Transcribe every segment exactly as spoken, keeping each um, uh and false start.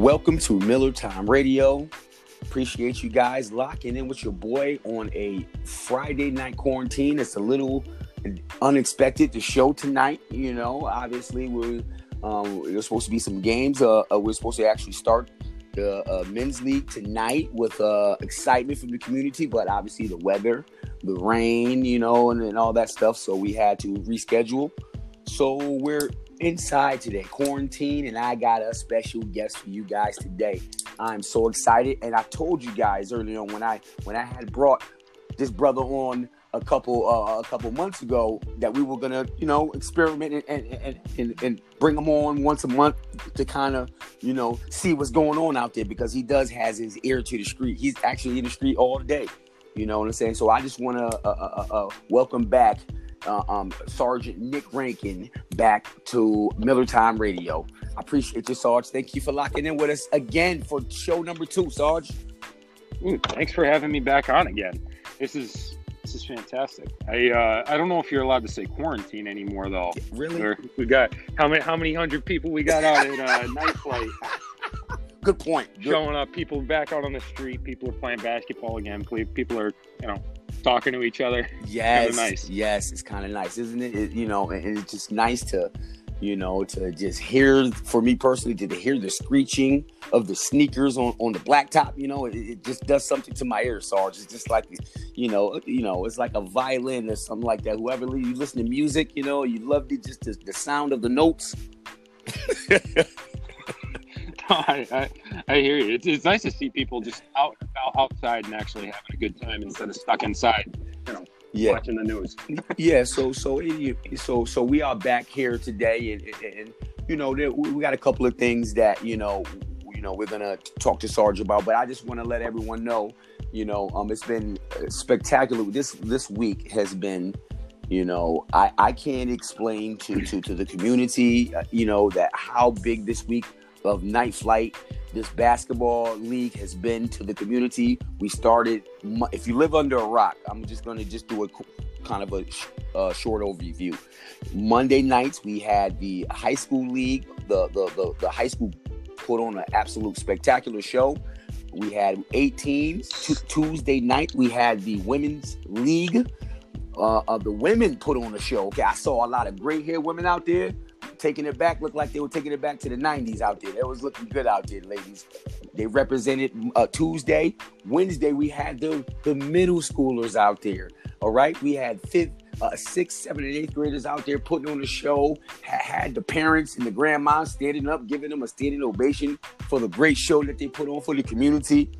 Welcome to Miller Time Radio. Appreciate you guys locking in with your boy on a Friday night quarantine. It's a little unexpected, the show tonight. You know, obviously, we're, um, there's supposed to be some games. Uh, we're supposed to actually start the uh, men's league tonight with uh, excitement from the community, but obviously the weather, the rain, you know, and, and all that stuff. So we had to reschedule. So we're inside today, quarantine, and I got a special guest for you guys today. I'm so excited, and I told you guys earlier on when I when I had brought this brother on a couple uh, a couple months ago that we were gonna, you know, experiment and and, and, and bring him on once a month to kind of, you know, see what's going on out there, because he does has his ear to the street. He's actually in the street all day. You know what I'm saying? So I just want to uh, uh, uh, welcome back Uh, um, Sergeant Nick Rankin back to Miller Time Radio. I appreciate you, Sarge. Thank you for locking in with us again for show number two, Sarge. Ooh, thanks for having me back on again. This is this is fantastic. I uh, I don't know if you're allowed to say quarantine anymore, though. Really? Or we got how many how many hundred people we got out in uh, Night Flight. Good point. Good. Showing up, people back out on the street. People are playing basketball again. People are, you know, talking to each other. Yes, nice. Yes, it's kind of nice, isn't it? It you know, and it's just nice to, you know, to just hear, for me personally, to hear the screeching of the sneakers on, on the blacktop. You know, it, it just does something to my ears, Sarge. It's just like, you know, you know, it's like a violin or something like that. Whoever you listen to music, you know, you love it, just the, the sound of the notes. I, I, I hear you. It's, it's nice to see people just out outside and actually having a good time instead of stuck inside, you know, yeah, watching the news. Yeah. So so so so we are back here today, and, and, and you know, there, we got a couple of things that you know you know we're gonna talk to Sarge about, but I just want to let everyone know, you know, um, it's been spectacular. This this week has been, you know, I, I can't explain to, to to the community, you know, that how big this week of Night Flight, this basketball league, has been to the community. We started, if you live under a rock, I'm just going to just do a kind of a uh, short overview. Monday nights, we had the high school league. The, the, the, the high school put on an absolute spectacular show. We had eight teams. T- Tuesday night, we had the women's league. Uh, uh, the women put on a show. Okay, I saw a lot of gray-haired women out there taking it back. Looked like they were taking it back to the nineties out there. It was looking good out there, ladies. They represented uh, Tuesday. Wednesday, we had the, the middle schoolers out there, all right? We had fifth, uh, sixth, seventh, and eighth graders out there putting on a show, ha- had the parents and the grandmas standing up, giving them a standing ovation for the great show that they put on for the community.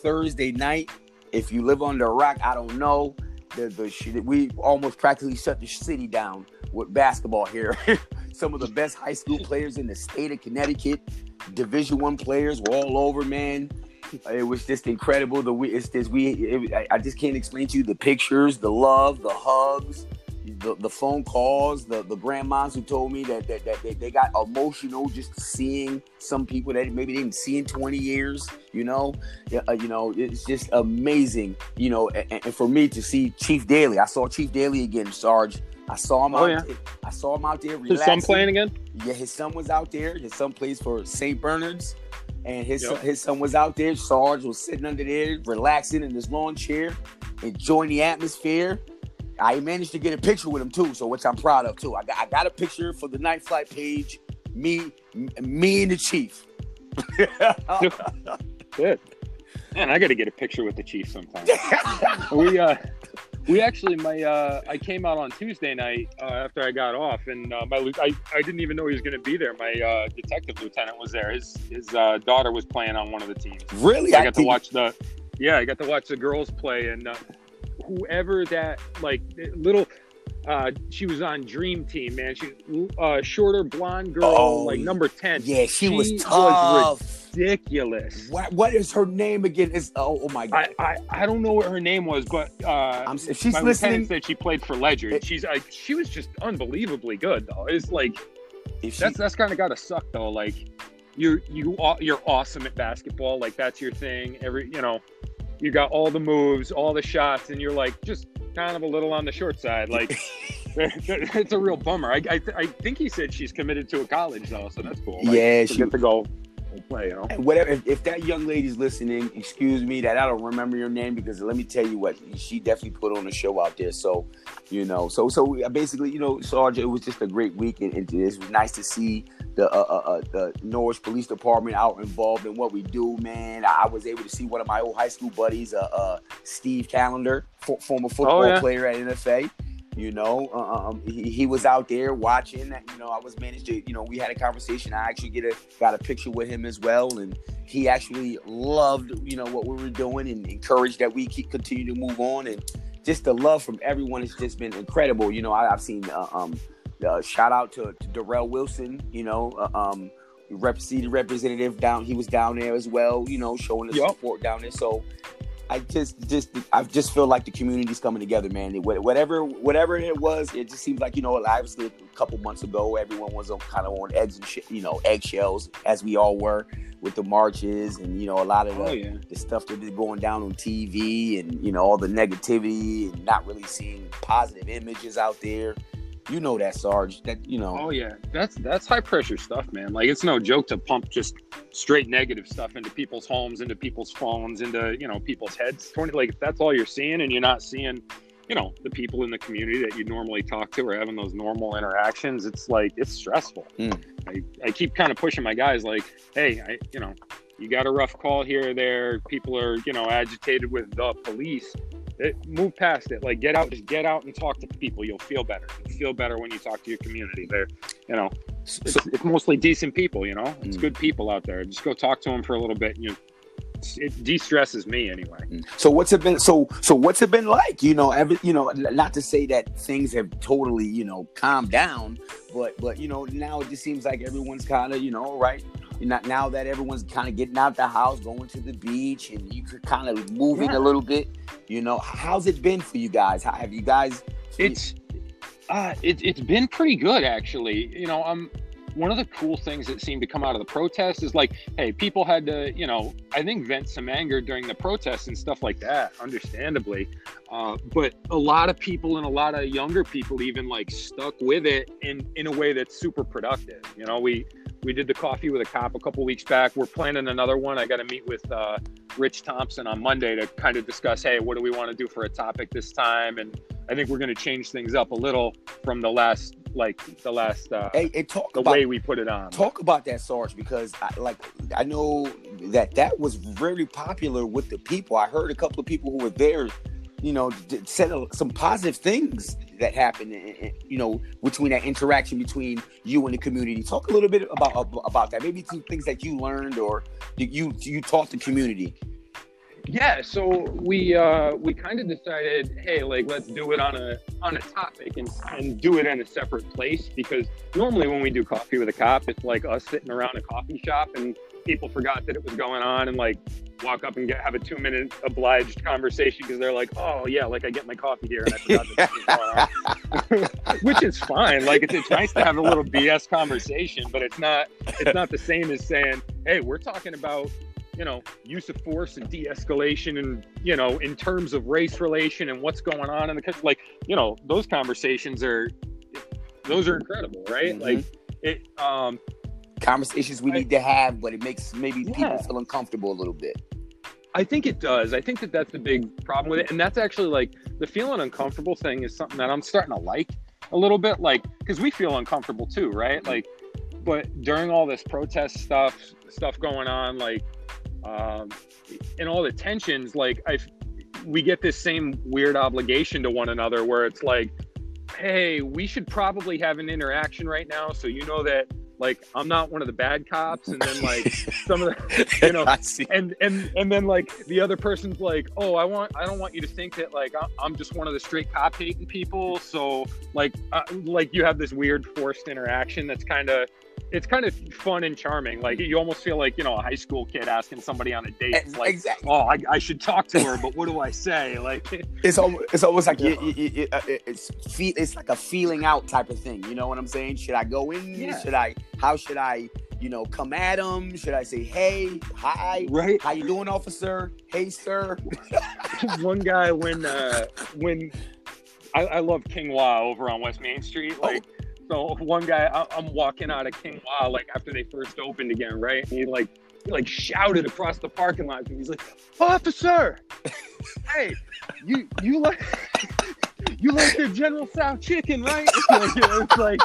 Thursday night, if you live under a rock, I don't know, the, the, we almost practically shut the city down with basketball here. Some of the best high school players in the state of Connecticut, Division I players, were all over, man. It was just incredible. The we, it's just we. It, I just can't explain to you the pictures, the love, the hugs, the, the phone calls, the, the grandmas who told me that that, that they, they got emotional just seeing some people that maybe they didn't see in twenty years. You know, uh, you know, it's just amazing. You know, and, and for me to see Chief Daly, I saw Chief Daly again, Sarge. I saw him oh, out yeah. there. I saw him out there relaxing. His son playing again? Yeah, his son was out there. His son plays for Saint Bernard's. And his, yep. son, his son was out there. Sarge was sitting under there, relaxing in his lawn chair, enjoying the atmosphere. I managed to get a picture with him, too, so which I'm proud of, too. I got, I got a picture for the Night Flight page, me me and the Chief. Good. Man, I got to get a picture with the Chief sometime. we, uh... We actually, my uh, I came out on Tuesday night uh, after I got off, and uh, my I, I didn't even know he was going to be there. My uh, detective lieutenant was there. His his uh, daughter was playing on one of the teams. Really, so I, I got think... to watch the yeah, I got to watch the girls play, and uh, whoever that like little, uh, she was on Dream Team, man. She uh, shorter blonde girl, oh, like number ten. Yeah, she, she was tough. Was ridiculous. What, what is her name again? Is oh, oh my god! I, I I don't know what her name was, but uh, I'm, if she's my listening, said she played for Ledger. It, she's like she was just unbelievably good, though. It's like if that's she, that's kind of gotta suck, though. Like you you you're awesome at basketball, like that's your thing. Every you know, you got all the moves, all the shots, and you're like just kind of a little on the short side, like. It's a real bummer. I I, th- I think he said she's committed to a college, though, so that's cool. Like, yeah, she get to go. Don't play, huh? And whatever. If, if that young lady's listening, excuse me that I don't remember your name, because let me tell you what, she definitely put on a show out there. So, you know, so so basically, you know, Sergeant, it was just a great weekend. It was nice to see the uh, uh, the Norwich Police Department out involved in what we do, man. I was able to see one of my old high school buddies, uh, uh, Steve Callender, for, former football oh, yeah. player at N F A. You know, um, he, he was out there watching. You know, I was managed to, you know, we had a conversation. I actually get a got a picture with him as well. And he actually loved, you know, what we were doing and encouraged that we keep continue to move on. And just the love from everyone has just been incredible. You know, I, I've seen uh, um, uh, shout out to, to Darrell Wilson, you know, uh, um, rep- city representative down. He was down there as well, you know, showing the yep. support down there. So I just, just, I just feel like the community's coming together, man. It, whatever, whatever it was, it just seems like, you know, obviously a couple months ago, everyone was on, kind of on eggs and shit, you know, eggshells, as we all were with the marches and, you know, a lot of the, oh, yeah. the stuff that is going down on T V and, you know, all the negativity and not really seeing positive images out there. You know that, Sarge. That, you know. Oh yeah, that's that's high pressure stuff, man. Like, it's no joke to pump just straight negative stuff into people's homes, into people's phones, into, you know, people's heads. Twenty, like, if that's all you're seeing, and you're not seeing, you know, the people in the community that you normally talk to or having those normal interactions, it's like, it's stressful. Mm. I, I keep kind of pushing my guys, like, hey, I, you know, you got a rough call here or there. People are, you know, agitated with the police. It, move past it. Like, get out, just get out and talk to people. You'll feel better. You'll feel better when you talk to your community. They're, you know, it's, so, it's mostly decent people, you know, it's mm. good people out there. Just go talk to them for a little bit. And you, it de-stresses me anyway. So what's it been? So, so what's it been like, you know, every, you know, not to say that things have totally, you know, calmed down, but, but, you know, now it just seems like everyone's kind of, you know, right. Now that everyone's kind of getting out the house, going to the beach, and you could kind of moving yeah. a little bit, you know, how's it been for you guys? How have you guys? It's, uh, it, it's been pretty good, actually. You know, I'm one of the cool things that seemed to come out of the protest is like, hey, people had to, you know, I think vent some anger during the protests and stuff like that, understandably. Uh, but a lot of people, and a lot of younger people even, like, stuck with it in, in a way that's super productive. You know, we, We did the coffee with a cop a couple weeks back. We're planning another one. I got to meet with uh, Rich Thompson on Monday to kind of discuss, hey, what do we want to do for a topic this time? And I think we're going to change things up a little from the last, like the last, uh, hey, hey, talk the about, way we put it on. Talk about that, Sarge, because I, like, I know that that was very popular with the people. I heard a couple of people who were there, you know, said some positive things that happened, you know, between that interaction between you and the community. Talk a little bit about about that. Maybe some things that you learned or you you taught the community. Yeah, so we uh, we kind of decided, hey, like, let's do it on a on a topic and and do it in a separate place, because normally when we do coffee with a cop, it's like us sitting around a coffee shop and people forgot that it was going on and, like, walk up and get, have a two minute obliged conversation because they're like, oh yeah, like, I get my coffee here and I forgot that this was going on. Which is fine. Like, it's, it's nice to have a little B S conversation, but it's not it's not the same as saying, hey, we're talking about, you know, use of force and de-escalation and, you know, in terms of race relation and what's going on in the country. Like, you know, those conversations are, those are incredible, right? Mm-hmm. Like, it, um, conversations we I, need to have, but it makes maybe yeah. people feel uncomfortable a little bit. I think it does. I think that that's the big problem with it. And that's actually, like, the feeling uncomfortable thing is something that I'm starting to like a little bit, like, because we feel uncomfortable too, right? Like, but during all this protest stuff, stuff going on, like, um, and all the tensions, like, I, we get this same weird obligation to one another where it's like, hey, we should probably have an interaction right now. So, you know, that, like, I'm not one of the bad cops. And then, like, some of the, you know, and, and, and then, like, the other person's like, oh, I want, I don't want you to think that, like, I'm just one of the straight cop hating people. So, like, uh, like, you have this weird forced interaction. That's kind of, it's kind of fun and charming. Like, you almost feel like, you know, a high school kid asking somebody on a date. It's like, exactly. oh, I, I should talk to her, but what do I say? Like, it's almost, it's almost like you know. you, you, you, uh, it's it's like a feeling out type of thing. You know what I'm saying? Should I go in? Yeah. Should I? How should I? You know, come at him? Should I say, hey, hi, right? How you doing, officer? Hey, sir. One guy when uh, when I, I love King Wah over on West Main Street, like. Oh. So one guy, I, I'm walking out of King Wah, like after they first opened again, right? And he like, he like shouted across the parking lot, and he's like, "Officer, hey, you you like you like the General South chicken, right?" Like, you know, it's like,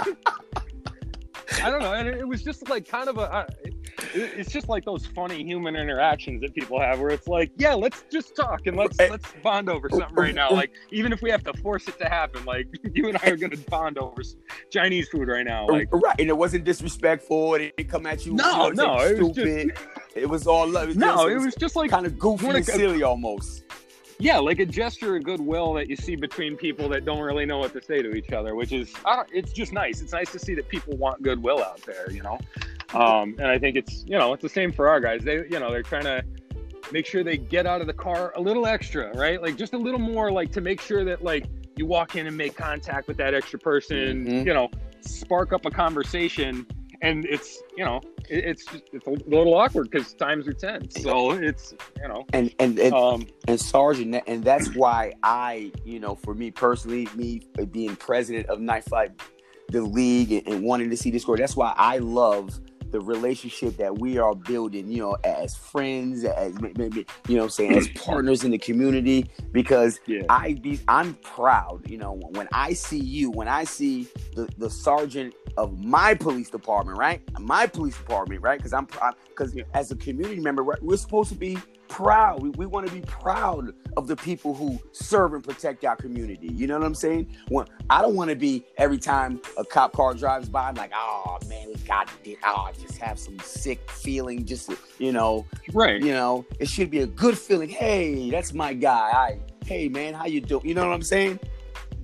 I don't know, and it, it was just like kind of a, it, it's just like those funny human interactions that people have, where it's like, yeah, let's just talk and let's right. let's bond over something right now. Like, even if we have to force it to happen, like you and I are gonna bond over some Chinese food right now. Like, right, and it wasn't disrespectful. It didn't come at you. No, you know, no, it was stupid. Just, it was all love. It was no, just, it, was it was just like kind of goofy and silly almost. Yeah, like a gesture of goodwill that you see between people that don't really know what to say to each other, which is, I don't, it's just nice. It's nice to see that people want goodwill out there, you know? Um, and I think it's, you know, it's the same for our guys. They, you know, they're trying to make sure they get out of the car a little extra, right? Like just a little more, like to make sure that like you walk in and make contact with that extra person, mm-hmm. you know, spark up a conversation. And it's, you know, it's it's a little awkward because times are tense. So it's, you know. And and and, um, and Sergeant, and that's why I, you know, for me personally, me being president of Night Flight, the league, and, and wanting to see this score, that's why I love the relationship that we are building, you know, as friends, as maybe, you know what I'm saying, as partners in the community, because yeah. I be, I'm proud, you know, when I see you, when I see the, the sergeant of my police department, right? My police department, right? Because I'm, because yeah. as a community member, right, we're supposed to be proud. We, we want to be proud of the people who serve and protect our community. You know what I'm saying? When, I don't want to be every time a cop car drives by, I'm like, oh man, we got it. Oh, I just have some sick feeling. Just, you know, right. You know, it should be a good feeling. Hey, that's my guy. I, hey man, how you doing? You know what I'm saying?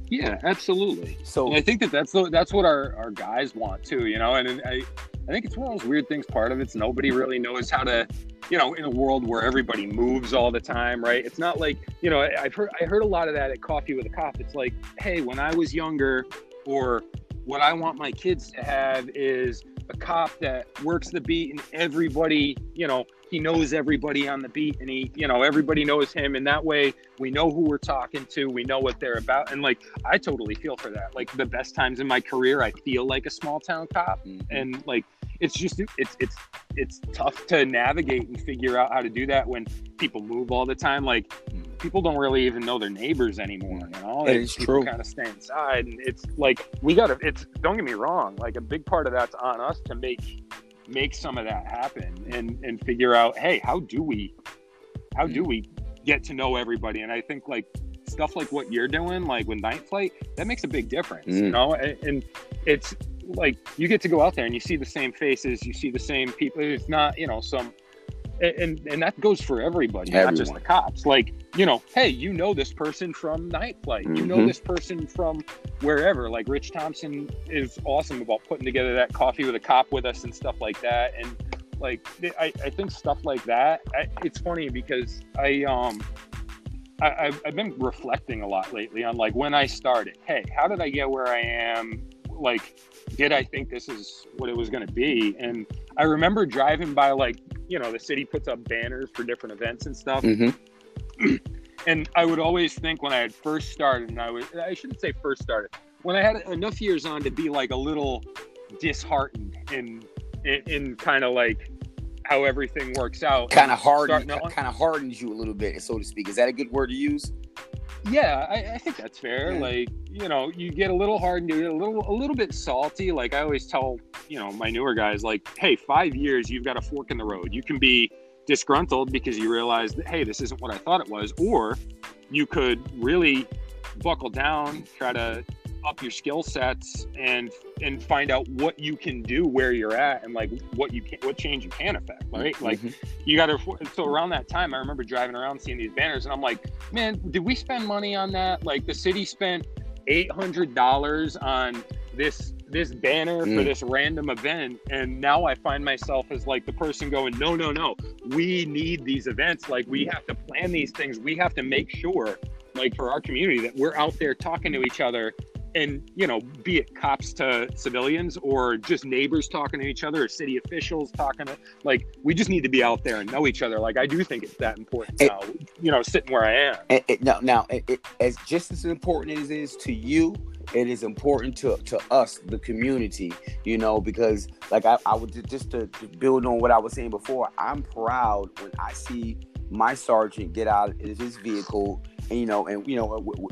Yeah, absolutely. So and I think that that's, the, that's what our, our guys want too, you know? And, and I, I think it's one of those weird things. Part of it's nobody really knows how to, you know, in a world where everybody moves all the time, right? It's not like, you know, I've heard, I heard a lot of that at Coffee with a Cop. It's like, hey, when I was younger, or what I want my kids to have is a cop that works the beat and everybody, you know, he knows everybody on the beat and he, you know, everybody knows him. And that way we know who we're talking to. We know what they're about. And like, I totally feel for that. Like the best times in my career, I feel like a small town cop. Mm-hmm. And like, it's just, it's, it's, it's tough to navigate and figure out how to do that when people move all the time. Like mm-hmm. people don't really even know their neighbors anymore. You know, it it's true. Kind of stay inside. And it's like, we gotta, it's, don't get me wrong. Like a big part of that's on us to make, make some of that happen and and figure out, hey, how do we how do we get to know everybody? And I think like stuff like what you're doing, like with Night Flight, that makes a big difference. Mm. You know, and, and it's like you get to go out there and you see the same faces, you see the same people. It's not, you know, some and and that goes for everybody. Everyone. Not just the cops. Like, you know, hey, you know this person from Night Flight, mm-hmm. you know this person from wherever. Like Rich Thompson is awesome about putting together that Coffee with a Cop with us and stuff like that. And like, I, I think stuff like that, I, it's funny because I, um, I, I've, I've been reflecting a lot lately on like when I started, hey, how did I get where I am? Like, did I think this is what it was going to be? And I remember driving by, like, you know, the city puts up banners for different events and stuff. Mm-hmm. And I would always think when I had first started, and I was, I shouldn't say first started, when I had enough years on to be like a little disheartened in, in, in kind of like how everything works out. Kind of hardened, kind of hardens you a little bit, so to speak. Is that a good word to use? Yeah, I, I think that's fair. Yeah. Like, you know, you get a little hardened, you get a little, a little bit salty. Like I always tell, you know, my newer guys, like, hey, five years, you've got a fork in the road. You can be disgruntled because you realize that, hey, this isn't what I thought it was, or you could really buckle down, try to up your skill sets and and find out what you can do where you're at and like what you can, what change you can affect, right? Like mm-hmm. you gotta. So around that time, I remember driving around seeing these banners and I'm like, man, did we spend money on that? Like the city spent eight hundred dollars on this this banner mm. for this random event, and now I find myself as like the person going, no no no we need these events, like we have to plan these things, we have to make sure, like for our community, that we're out there talking to each other, and you know, be it cops to civilians or just neighbors talking to each other or city officials talking to, like we just need to be out there and know each other. Like I do think it's that important it, now, you know, sitting where I am. It, it, no, now it, it, as just as important as it is to you, it is important to, to us, the community, you know, because like I, I would just to build on what I was saying before, I'm proud when I see my sergeant get out of his vehicle and, you know, and, you know,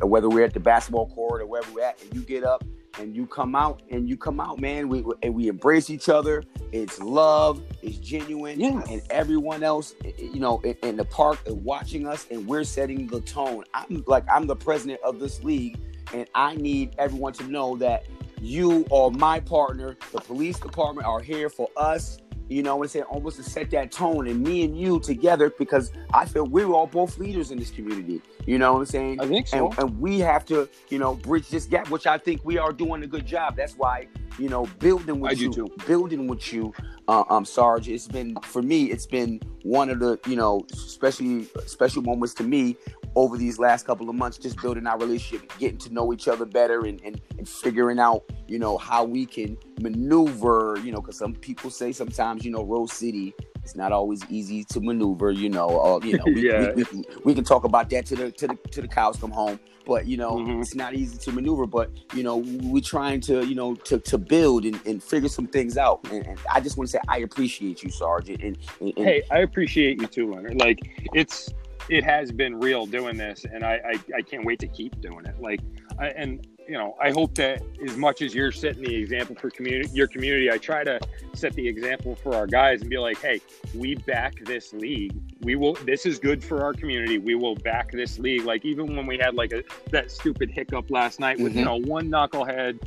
whether we're at the basketball court or wherever we're at, and you get up and you come out and you come out, man, we, and we embrace each other. It's love, it's genuine. Yeah. And everyone else, you know, in, in the park and watching us, and we're setting the tone. I'm like, I'm the president of this league, and I need everyone to know that you are my partner. The police department are here for us, you know, and say almost to set that tone, and me and you together, because I feel we're all both leaders in this community. You know what I'm saying? I think so. And, and we have to, you know, bridge this gap, which I think we are doing a good job. That's why, you know, building with I you, do building with you, uh, um, Sarge, it's been, for me, it's been one of the, you know, especially special moments to me over these last couple of months, just building our relationship, getting to know each other better, and, and, and figuring out, you know, how we can maneuver, you know, because some people say sometimes, you know, Rose City, it's not always easy to maneuver, you know, uh, you know, we, yeah. we, we, we can talk about that to the, to the, to the cows come home, but, you know, mm-hmm. it's not easy to maneuver, but, you know, we're trying to, you know, to, to build and, and figure some things out. And, and I just want to say, I appreciate you, Sergeant. And, and, and hey, I appreciate you too, Leonard. Like it's, it has been real doing this, and I, I, I can't wait to keep doing it. Like, I, and you know, I hope that as much as you're setting the example for community, your community, I try to set the example for our guys and be like, hey, we back this league. We will, this is good for our community. We will back this league. Like even when we had like a, that stupid hiccup last night with, mm-hmm. you know, one knucklehead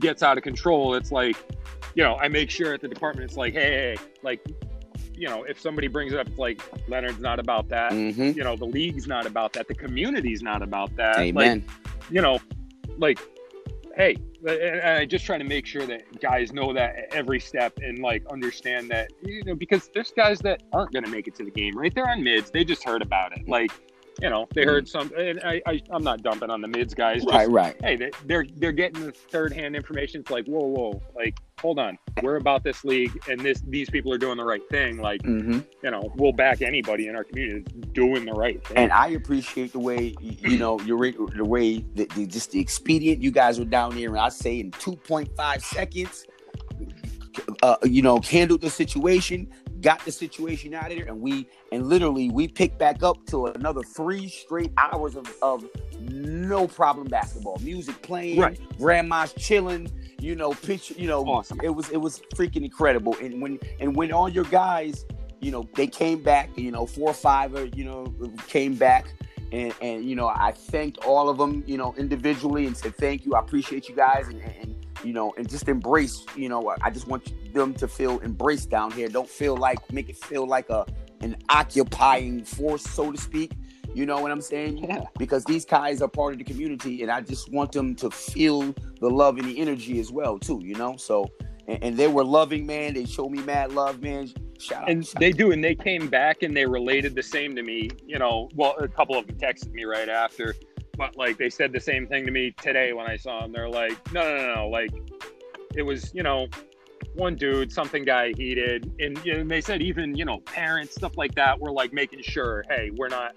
gets out of control. It's like, you know, I make sure at the department, it's like, hey, hey, hey like, you know, if somebody brings it up, it's like, Leonard's not about that. Mm-hmm. You know, the league's not about that. The community's not about that. Amen. Like, you know, like, hey, and I just try to make sure that guys know that at every step, and like understand that, you know, because there's guys that aren't going to make it to the game, right? They're on mids. They just heard about it. Like, you know, they heard some, and I, I, I'm not dumping on the mids guys. Just, right, right. Hey, they, they're they're getting the third hand information. It's like, whoa, whoa, like, hold on. We're about this league, and this these people are doing the right thing. Like, mm-hmm. you know, we'll back anybody in our community that's doing the right thing. And I appreciate the way, you know, your the way, the, the, just the expedient you guys were down there, and I say in two point five seconds, uh, you know, handled the situation. Got the situation out of there, and we and literally we picked back up to another three straight hours of, of no problem basketball, music playing, right. Grandma's chilling, you know, pitch, you know, awesome. It was it was freaking incredible. And when and when all your guys, you know, they came back, you know, four or five, you know, came back, and and you know, I thanked all of them, you know, individually, and said thank you, I appreciate you guys, and. and you know, and just embrace, you know, I just want them to feel embraced down here. Don't feel like, make it feel like a an occupying force, so to speak. You know what I'm saying? Yeah. Because these guys are part of the community, and I just want them to feel the love and the energy as well, too, you know? So, and, and they were loving, man. They showed me mad love, man. Shout out. And they do, and they came back, and they related the same to me. You know, well, a couple of them texted me right after. But like they said the same thing to me today when I saw him. They're like, no, no, no, no. Like it was, you know, one dude, something guy heated, and, and they said even, you know, parents, stuff like that. We're like making sure, hey, we're not,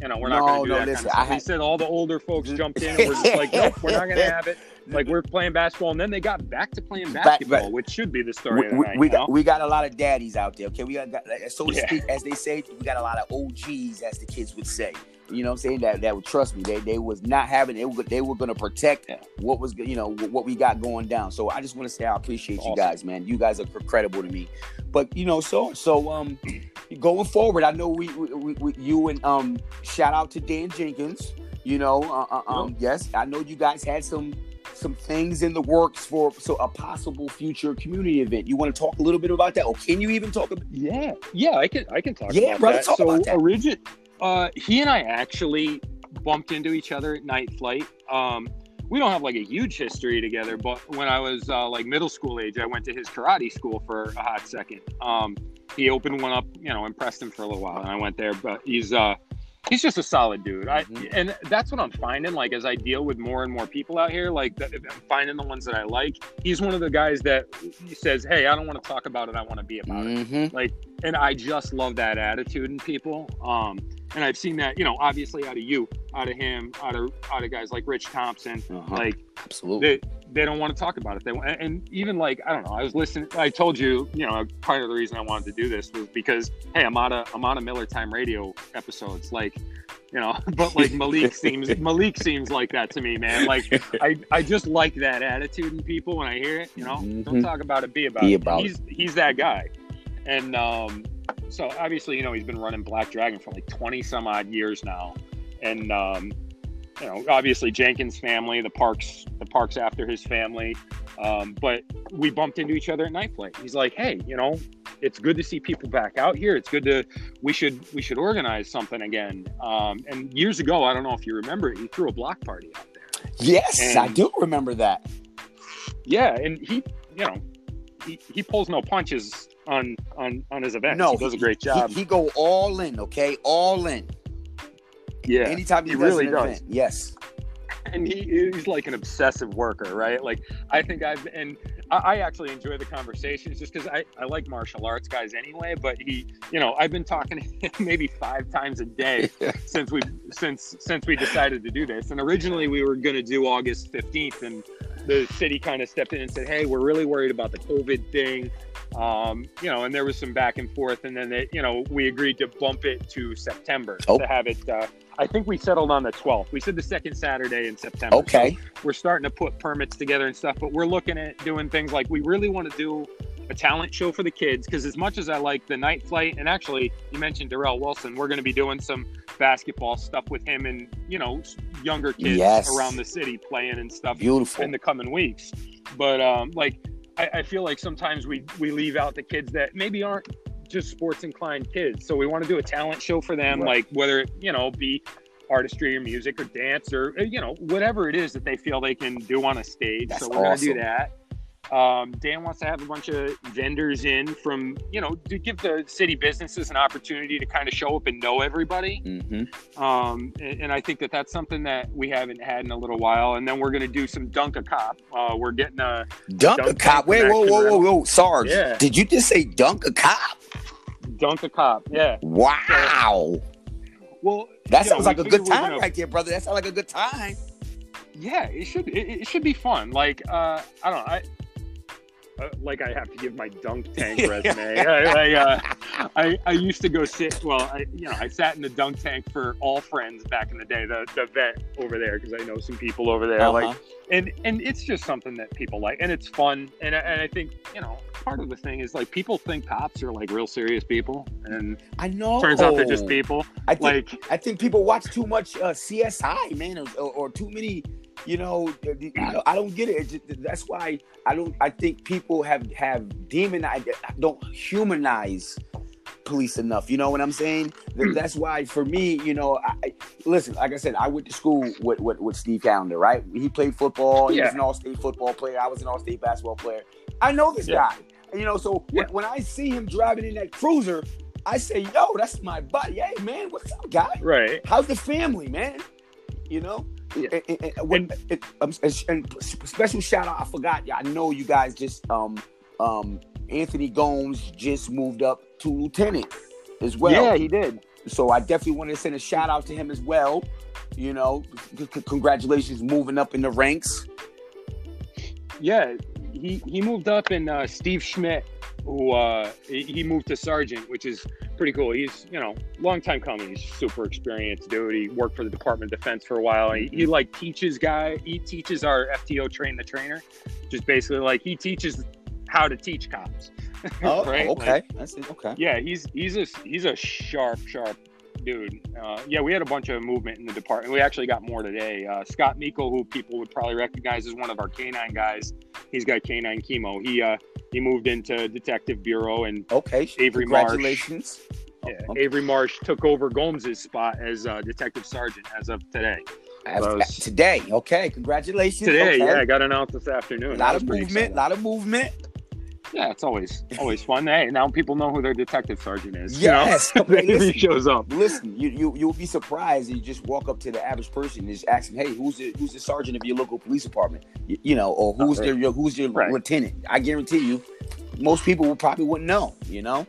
you know, we're not no, going to do no, that. Listen, kind of I had... They said all the older folks jumped in, and we're just like, nope, we're not going to have it. Like we're playing basketball, and then they got back to playing basketball, back, right. which should be the story. We, of the night, we, got, we got a lot of daddies out there, okay? We got, so to yeah. speak, as they say, we got a lot of O Gs, as the kids would say. You know what I'm saying? That that would trust me. They they was not having. They were they were going to protect what was you know what we got going down. So I just want to say I appreciate awesome. you guys, man. You guys are credible to me. But you know, so so um, going forward, I know we, we, we you and um, shout out to Dan Jenkins. You know, uh, um, yep. yes, I know you guys had some. some things in the works for so a possible future community event. You want to talk a little bit about that? Or can you even talk about Yeah. Yeah, I can I can talk yeah, about brother, that. Talk so about that. Origin, uh he and I actually bumped into each other at Night Flight. Um we don't have like a huge history together, but when I was uh, like middle school age, I went to his karate school for a hot second. Um he opened one up, you know, in Preston for a little while, and I went there, but he's uh he's just a solid dude. I, mm-hmm. And that's what I'm finding, like, as I deal with more and more people out here, like, that, I'm finding the ones that I like. He's one of the guys that he says, hey, I don't want to talk about it. I want to be about mm-hmm. it. Like, and I just love that attitude in people. Um, and I've seen that, you know, obviously out of you, out of him, out of, out of guys like Rich Thompson, uh-huh. like, absolutely. They, they don't want to talk about it. They want, and even like, I don't know, I was listening, I told you, you know, part of the reason I wanted to do this was because, hey, I'm on a, I'm on a Miller Time Radio episodes. Like, you know, but like Malik seems, Malik seems like that to me, man. Like, I, I just like that attitude in people when I hear it, you know, mm-hmm. don't talk about it, be about be it. About he's, it. He's that guy. And, um, so obviously, you know, he's been running Black Dragon for like twenty some odd years now. And, um, you know, obviously Jenkins' family, the parks, the parks after his family. Um, but we bumped into each other at Night Flight. He's like, hey, you know, it's good to see people back out here. It's good to, we should, we should organize something again. Um, and years ago, I don't know if you remember, he threw a block party out there. Yes, and, I do remember that. Yeah. And he, you know, he, he pulls no punches on, on, on his events. No, he does he, a great job. He, he go all in. Okay. All in. Yeah, anytime he, he does really an does. Event. Yes, and he he's like an obsessive worker, right? Like I think I've and I, I actually enjoy the conversations just because I, I like martial arts guys anyway. But he, you know, I've been talking to him maybe five times a day since we since since we decided to do this. And originally we were going to do August fifteenth, and the city kind of stepped in and said, "Hey, we're really worried about the COVID thing." Um, you know, and there was some back and forth, and then they, you know, we agreed to bump it to September oh. to have it. Uh, I think we settled on the twelfth. We said the second Saturday in September. Okay. So we're starting to put permits together and stuff, but we're looking at doing things like we really want to do a talent show for the kids. Cause as much as I like the Night Flight, and actually you mentioned Darrell Wilson, we're going to be doing some basketball stuff with him and, you know, younger kids yes. around the city playing and stuff Beautiful. In the coming weeks. But, um, like, I, I feel like sometimes we, we leave out the kids that maybe aren't just sports inclined kids. So we want to do a talent show for them, right. like whether it, you know, be artistry or music or dance or, you know, whatever it is that they feel they can do on a stage. That's so we're awesome. Going to do that. Um, Dan wants to have a bunch of vendors in from, you know, to give the city businesses an opportunity to kind of show up and know everybody. Mm-hmm. Um, and, and I think that that's something that we haven't had in a little while. And then we're going to do some Dunk a Cop. Uh, we're getting a Dunk, dunk a Cop. Wait, whoa, whoa, whoa, whoa. Sarge, yeah. Did you just say Dunk a Cop? Dunk a Cop. Yeah. Wow. So, well, that sounds know, like a good time gonna... right there, brother. That sounds like a good time. Yeah, it should, it, it should be fun. Like, uh, I don't know. I, Uh, like I have to give my dunk tank resume. I, I, uh, I I used to go sit. Well, I you know I sat in the dunk tank for All Friends back in the day. The the vet over there, because I know some people over there. Uh-huh. Like, and and it's just something that people like, and it's fun. And and I think you know part of the thing is like people think cops are like real serious people, and I know turns out they're just people. I think, like I think people watch too much uh, C S I, man, or, or too many. You know, I don't get it. It's just, that's why I don't. I think people have have demonized, don't humanize police enough. You know what I'm saying? That's why, for me, you know, I, listen. Like I said, I went to school with with, with Steve Callender, right? He played football. He yeah. was an all-state football player. I was an all-state basketball player. I know this yeah. guy. You know, so yeah. when, when I see him driving in that cruiser, I say, "Yo, that's my buddy. Hey, man, what's up, guy? Right? How's the family, man? You know." Yeah. And, and, and, and, and special shout out, I forgot, I know you guys just um um Anthony Gomes just moved up to lieutenant as well. Yeah, he did. So I definitely wanted to send a shout out to him as well. You know, c- c- congratulations moving up in the ranks. Yeah, he he moved up, and uh, Steve Schmidt, who uh, he moved to sergeant, which is pretty cool. He's, you know, long time coming. He's super experienced dude. He worked for the Department of Defense for a while. He, he like teaches guy. He teaches our F T O train the trainer, just basically like he teaches how to teach cops. Oh, right? Okay. Like, that's it. Okay. Yeah, he's he's a he's a sharp sharp dude. Uh, yeah, we had a bunch of movement in the department. We actually got more today. Uh, Scott Miko, who people would probably recognize as one of our canine guys, he's got canine chemo. He uh, he moved into Detective Bureau, and okay, Avery congratulations. Marsh. Yeah, oh, okay. Avery Marsh took over Gomes' spot as uh, Detective Sergeant as of today. As so, today, okay, congratulations. Today, okay. Yeah, I got announced this afternoon. A lot of movement. A lot of movement. Yeah, it's always always fun. Hey, now people know who their detective sergeant is. Yes, you know? Hey, listen, he shows up. Listen, you you you'll be surprised. You just walk up to the average person and just ask them, "Hey, who's the, who's the sergeant of your local police department?" You, you know, or who's oh, right. their who's your right. lieutenant? I guarantee you, most people will probably wouldn't know. You know.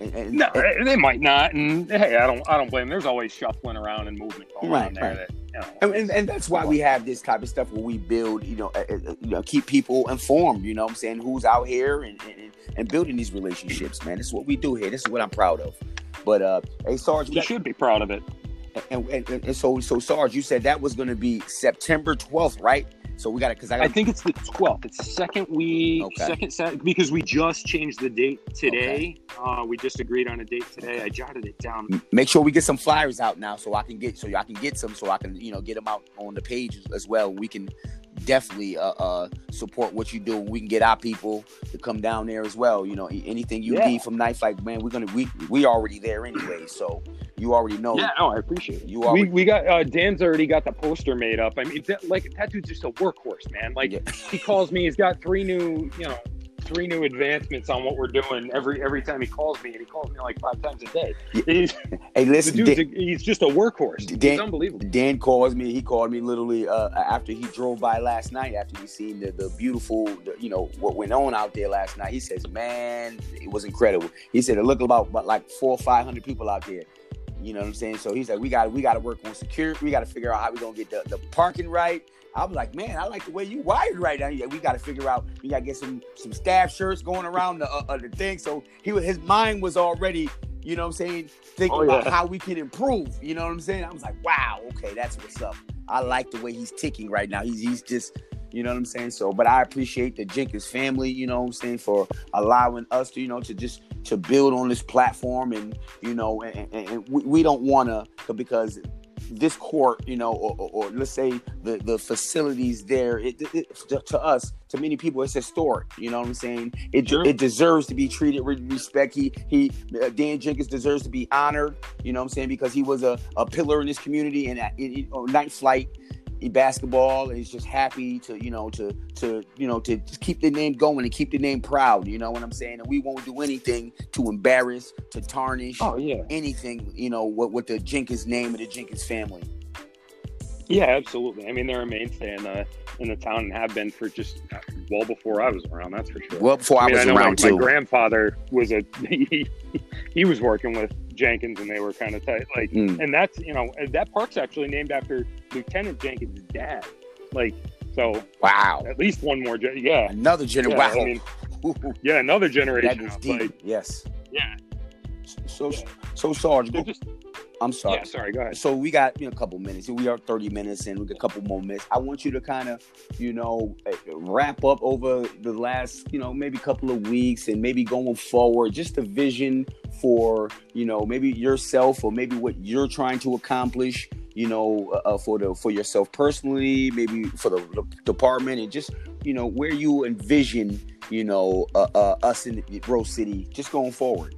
And, and, no, and, they might not. And hey, I don't I don't blame them. There's always shuffling around and movement going right, on there. Right. That, you know, and, and, and that's why we have this type of stuff where we build, you know, uh, uh, you know, keep people informed, you know what I'm saying, who's out here and, and, and building these relationships, man. This is what we do here. This is what I'm proud of. But, uh, hey, Sarge. You got, should be proud of it. And, and, and, and so, so, Sarge, you said that was going to be September twelfth, right? So we got it because I, I think it's the twelfth. It's the second week, okay. second Saturday, because we just changed the date today. Okay. Uh, we just agreed on a date today. I jotted it down. Make sure we get some flyers out now, so I can get so I can get some, so I can you know get them out on the page as well. We can definitely uh, uh, support what you do. We can get our people to come down there as well. You know, anything you yeah. need from Night Flight, man, we're gonna we we already there anyway. So. You already know. Yeah, no, I appreciate it. You already. We, we got uh, Dan's already got the poster made up. I mean, that, like that dude's just a workhorse, man. Like yeah. he calls me. He's got three new, you know, three new advancements on what we're doing every every time he calls me, and he calls me like five times a day. He's, hey, listen, the dude's Dan, a, he's just a workhorse. Dan, he's unbelievable. Dan calls me. He called me literally uh, after he drove by last night. After he seen the the beautiful, the, you know, what went on out there last night. He says, "Man, it was incredible." He said, "It looked about, about like four or five hundred people out there." You know what I'm saying? So he's like, we got we got to work on security. We got to figure out how we're going to get the, the parking right. I'm like, man, I like the way you wired right now. We got to figure out, we got to get some some staff shirts going around the, uh, the thing. So he his mind was already, you know what I'm saying, thinking oh, yeah. about how we can improve. You know what I'm saying? I was like, wow, okay, that's what's up. I like the way he's ticking right now. He's he's just, you know what I'm saying? So, but I appreciate the Jenkins family, you know what I'm saying, for allowing us to, you know, to just, to build on this platform and, you know, and, and, and we, we don't want to, because this court, you know, or, or, or let's say the, the facilities there, it, it, to, to us, to many people, it's historic. You know what I'm saying? It sure. it deserves to be treated with respect. He, he uh, Dan Jenkins deserves to be honored, you know what I'm saying, because he was a, a pillar in this community and on Night Flight basketball, and he's just happy to, you know, to, to, you know, to just keep the name going and keep the name proud, you know what I'm saying? And we won't do anything to embarrass, to tarnish oh, yeah. anything, you know, what, what the Jenkins name of the Jenkins family. Yeah, absolutely. I mean, they're a mainstay in the, in the town and have been for just well before I was around, that's for sure. Well before I, I mean, was I know around, my, too. My grandfather was a, he, he was working with Jenkins and they were kind of tight, like mm. and that's, you know, that park's actually named after Lieutenant Jenkins' dad, like, so wow, at least one more gen- yeah another generation yeah, wow. I mean, yeah another generation that is deep. Like, yes yeah so yeah. so Sarge just, I'm sorry yeah, sorry go ahead. So we got, you know, a couple minutes, we are thirty minutes and we got a couple more minutes. I want you to kind of, you know, wrap up over the last, you know, maybe couple of weeks and maybe going forward, just the vision for, you know, maybe yourself or maybe what you're trying to accomplish, you know, uh, for the for yourself personally, maybe for the, the department, and just, you know, where you envision, you know, uh, uh, us in Rose City just going forward.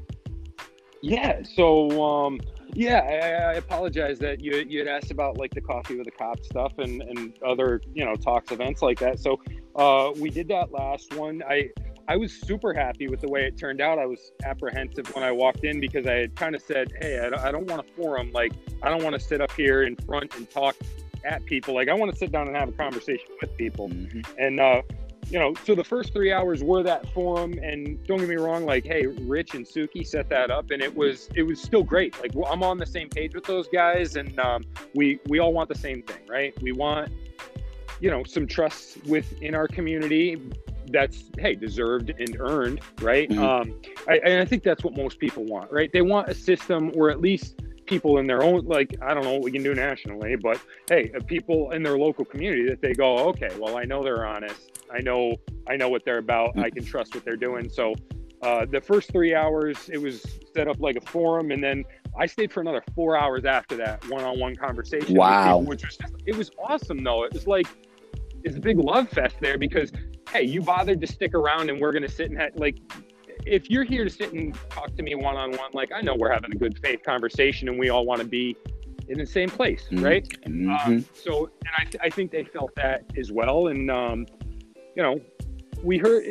Yeah. So, um, yeah, I, I apologize that you you had asked about like the Coffee with the Cops stuff and, and other, you know, talks, events like that. So uh, we did that last one. I. I was super happy with the way it turned out. I was apprehensive when I walked in because I had kind of said, hey, I don't, I don't want a forum. Like, I don't want to sit up here in front and talk at people. Like, I want to sit down and have a conversation with people. Mm-hmm. And, uh, you know, so the first three hours were that forum. And don't get me wrong, like, hey, Rich and Suki set that up. And it was it was still great. Like, I'm on the same page with those guys. And um, we, we all want the same thing, right? We want, you know, some trust within our community. That's, hey, deserved and earned, right? Mm-hmm. Um, I, and I think that's what most people want, right? They want a system where at least people in their own, like, I don't know what we can do nationally, but hey, people in their local community that they go, okay, well, I know they're honest. I know, I know what they're about. Mm-hmm. I can trust what they're doing. So uh, the first three hours, it was set up like a forum. And then I stayed for another four hours after that one-on-one conversation. Wow. With people, which was just, it was awesome though. It was like, it's a big love fest there because, hey, you bothered to stick around and we're going to sit and ha- like, if you're here to sit and talk to me one-on-one, like, I know we're having a good faith conversation and we all want to be in the same place. Mm-hmm. Right. Mm-hmm. Um, so, and I, th- I think they felt that as well. And, um, you know, we heard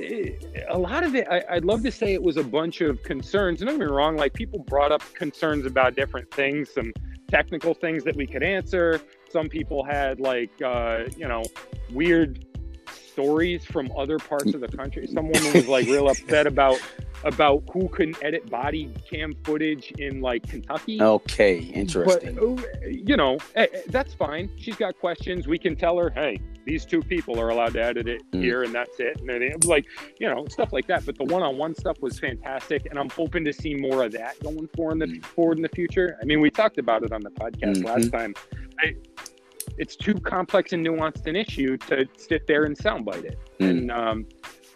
a lot of it. I, I'd love to say it was a bunch of concerns. And don't get me wrong, like people brought up concerns about different things, some technical things that we could answer. Some people had like, uh, you know, weird stories from other parts of the country. Someone was like real upset about about who couldn't edit body cam footage in like Kentucky. Okay, interesting. But, you know, that's fine. She's got questions. We can tell her, hey, these two people are allowed to edit it mm. here, and that's it. And it was like, you know, stuff like that. But the one-on-one stuff was fantastic, and I'm hoping to see more of that going forward in the, mm. forward in the future. I mean, we talked about it on the podcast mm-hmm. last time. I, it's too complex and nuanced an issue to sit there and soundbite it. Mm. And um,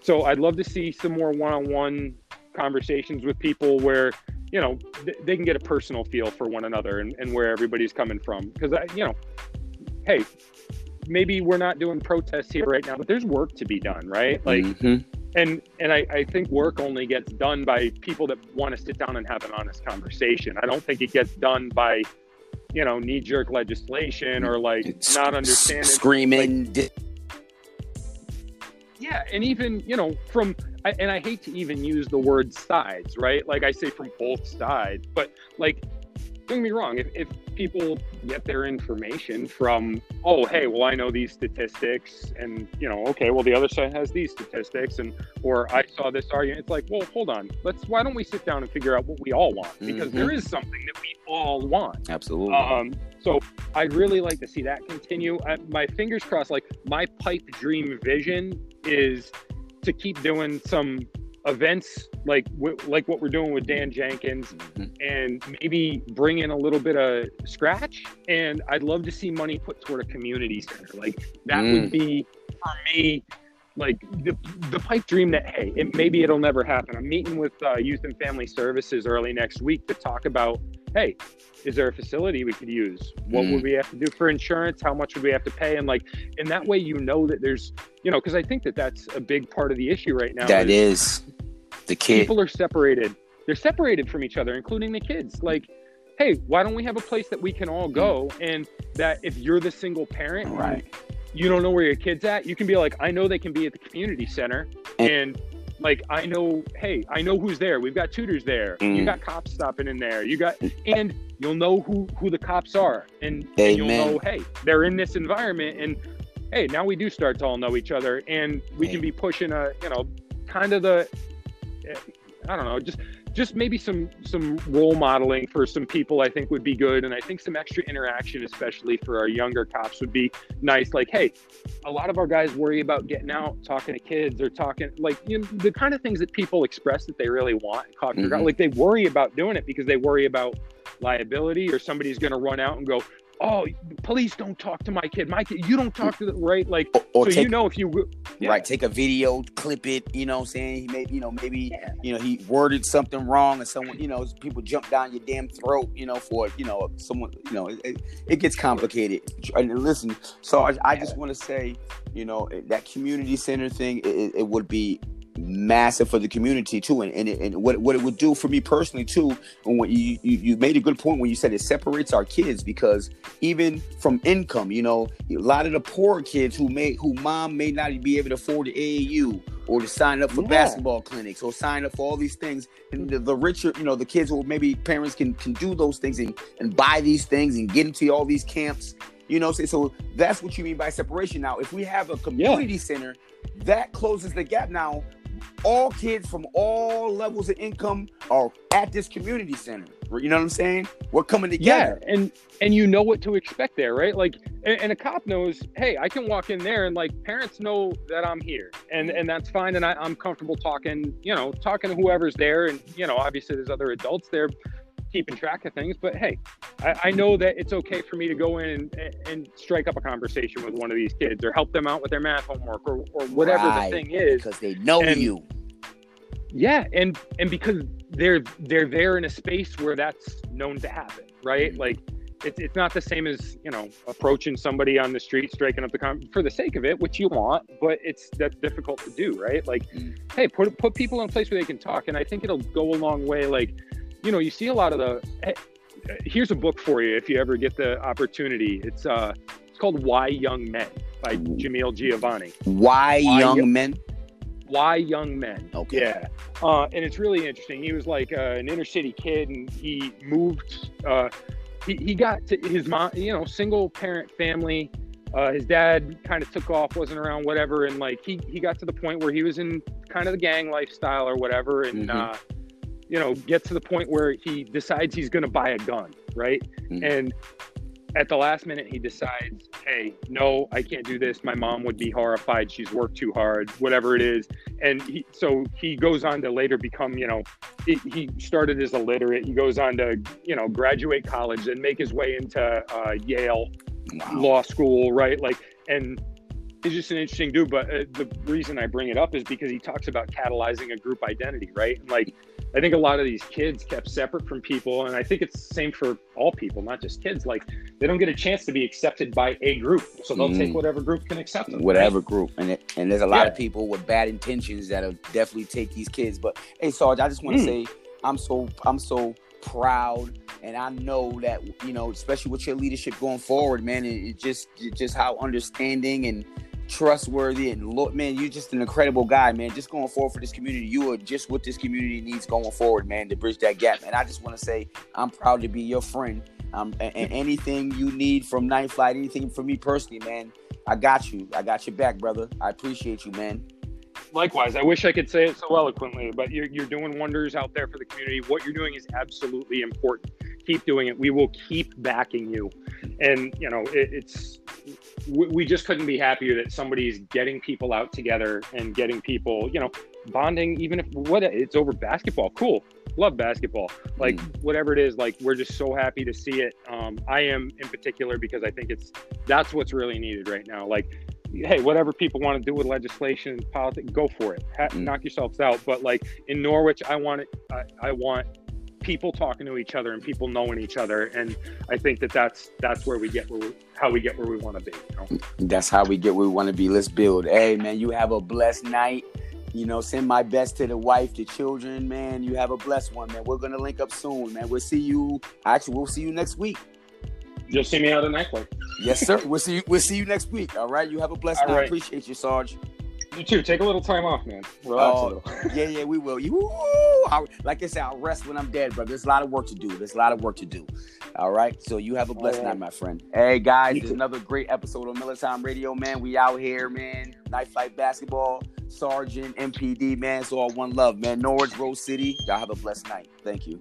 so I'd love to see some more one-on-one conversations with people where, you know, th- they can get a personal feel for one another and, and where everybody's coming from. Because, you know, hey, maybe we're not doing protests here right now, but there's work to be done, right? Like, mm-hmm. and and I, I think work only gets done by people that want to sit down and have an honest conversation. I don't think it gets done by, you know, knee-jerk legislation or like it's not understanding, screaming. Like, di- yeah, and even, you know, from I, and I hate to even use the word sides, right? Like I say from both sides, but like, don't get me wrong, if, if people get their information from, oh, hey, well, I know these statistics and, you know, okay, well, the other side has these statistics and, or I saw this argument, it's like, well, hold on, let's, why don't we sit down and figure out what we all want? Because mm-hmm. there is something that we all want. Absolutely. Um, so I'd really like to see that continue. I, my fingers crossed, like my pipe dream vision is to keep doing some events like w- like what we're doing with Dan Jenkins mm-hmm. and maybe bring in a little bit of scratch, and I'd love to see money put toward a community center. Like that mm. would be for me like the the pipe dream that, hey, it, maybe it'll never happen. I'm meeting with uh, Youth and Family Services early next week to talk about, hey, is there a facility we could use? What mm. would we have to do for insurance? How much would we have to pay? And like, and that way, you know, that there's, you know, because I think that that's a big part of the issue right now. That is, is the kids. People are separated. They're separated from each other, including the kids. Like, hey, why don't we have a place that we can all go? And that if you're the single parent, right, you don't know where your kid's at. You can be like, I know they can be at the community center. And, and like, I know, hey, I know who's there. We've got tutors there. Mm. You got cops stopping in there. You got, and you'll know who, who the cops are. And, and you'll know, hey, they're in this environment. And, hey, now we do start to all know each other. And we hey. can be pushing a, you know, kind of the, I don't know, just just maybe some, some role modeling for some people I think would be good. And I think some extra interaction, especially for our younger cops, would be nice. Like, hey, a lot of our guys worry about getting out, talking to kids or talking, like, you know, the kind of things that people express that they really want. Mm-hmm. Like they worry about doing it because they worry about liability or somebody's going to run out and go, oh, police don't talk to my kid. My kid, you don't talk to the right. Like, or, or so take, you know, if you, yeah. right, take a video, clip it, you know what I'm saying? He maybe, you know, maybe, yeah. you know, he worded something wrong and someone, you know, people jump down your damn throat, you know, for, you know, someone, you know, it, it gets complicated. And listen, so I, I just want to say, you know, that community center thing, it, it would be massive for the community too, and and, it, and what what it would do for me personally too. And what you, you you made a good point when you said it separates our kids, because even from income, you know, a lot of the poor kids who may who mom may not be able to afford the A A U or to sign up for yeah. basketball clinics or sign up for all these things, and the, the richer, you know, the kids who maybe parents can can do those things and and buy these things and get into all these camps. You know, so that's what you mean by separation. Now, if we have a community yeah. center, that closes the gap. Now, all kids from all levels of income are at this community center. You know what I'm saying? We're coming together. Yeah, and and you know what to expect there, right? Like, and, and a cop knows, hey, I can walk in there and like parents know that I'm here, and and that's fine, and I, I'm comfortable talking, you know, talking to whoever's there, and you know, obviously there's other adults there keeping track of things, but hey, I, I know that it's okay for me to go in and, and, and strike up a conversation with one of these kids or help them out with their math homework or, or whatever right, the thing is, because they know and, you. Yeah, and and because they're they're there in a space where that's known to happen, right? Like it's it's not the same as, you know, approaching somebody on the street, striking up the con- for the sake of it, which you want, but it's that's difficult to do, right? Like, mm. hey, put put people in a place where they can talk, and I think it'll go a long way. Like, you know, you see a lot of the, here's a book for you if you ever get the opportunity. It's uh, it's called Why Young Men by Jamil Giovanni. Why, Why Young Men? Why Young Men. Okay. Yeah. Uh, and it's really interesting. He was like uh, an inner city kid, and he moved. Uh, he, he got to his mom, you know, single parent family. Uh, his dad kind of took off, wasn't around, whatever. And like he, he got to the point where he was in kind of the gang lifestyle or whatever. And, mm-hmm. uh, you know, gets to the point where he decides he's going to buy a gun. Right. Mm-hmm. And at the last minute, he decides, hey, no, I can't do this. My mom would be horrified. She's worked too hard, whatever it is. And he, so he goes on to later become, you know, it, he started as illiterate. He goes on to, you know, graduate college and make his way into uh, Yale. Wow. Law school, right? Like, and he's just an interesting dude. But uh, the reason I bring it up is because he talks about catalyzing a group identity, right? And like, I think a lot of these kids kept separate from people, and I think it's the same for all people, not just kids. Like, they don't get a chance to be accepted by a group, so they'll mm-hmm. take whatever group can accept them. Whatever right? group, and it, and there's a lot yeah. of people with bad intentions that'll definitely take these kids. But hey, Sarge, I just want to mm. say, I'm so I'm so. proud, and I know that, you know, especially with your leadership going forward, man, it, it just it just how understanding and trustworthy and look, man, you're just an incredible guy, man. Just going forward for this community, you are just what this community needs going forward, man, to bridge that gap. And I just want to say I'm proud to be your friend. Um, and, and anything you need from Night Flight, anything from me personally, man, I got you. I got your back, brother. I appreciate you, man. Likewise, I wish I could say it so eloquently, but you're, you're doing wonders out there for the community. What you're doing is absolutely important. Keep doing it. We will keep backing you. And, you know, it, it's we, we just couldn't be happier that somebody's getting people out together and getting people, you know, bonding, even if what it's over basketball. Cool. Love basketball. Like, mm. whatever it is, like, we're just so happy to see it. Um, I am in particular, because I think it's that's what's really needed right now. Like, hey, whatever people want to do with legislation and politics, go for it. Ha- mm. Knock yourselves out. But like in Norwich, I want it. I, I want people talking to each other and people knowing each other. And I think that that's, that's where we get where we, how we get where we want to be. You know? That's how we get where we want to be. Let's build. Hey, man, you have a blessed night. You know, send my best to the wife, the children, man. You have a blessed one, man. We're going to link up soon, man. We'll see you. Actually, we'll see you next week. You'll see me out of the nightclub. Yes, sir. We'll see you. We'll see you next week. All right. You have a blessed night. Right. Appreciate you, Sarge. You too. Take a little time off, man. Relax oh, a little. Yeah, yeah, we will. You, I, like I said, I'll rest when I'm dead, brother. There's a lot of work to do. There's a lot of work to do. All right. So you have a blessed right. night, my friend. Hey guys, it's another great episode of Miller Time Radio, man. We out here, man. Night Flight basketball, Sergeant, M P D, man. It's all one love, man. Norwich, Rose City. Y'all have a blessed night. Thank you.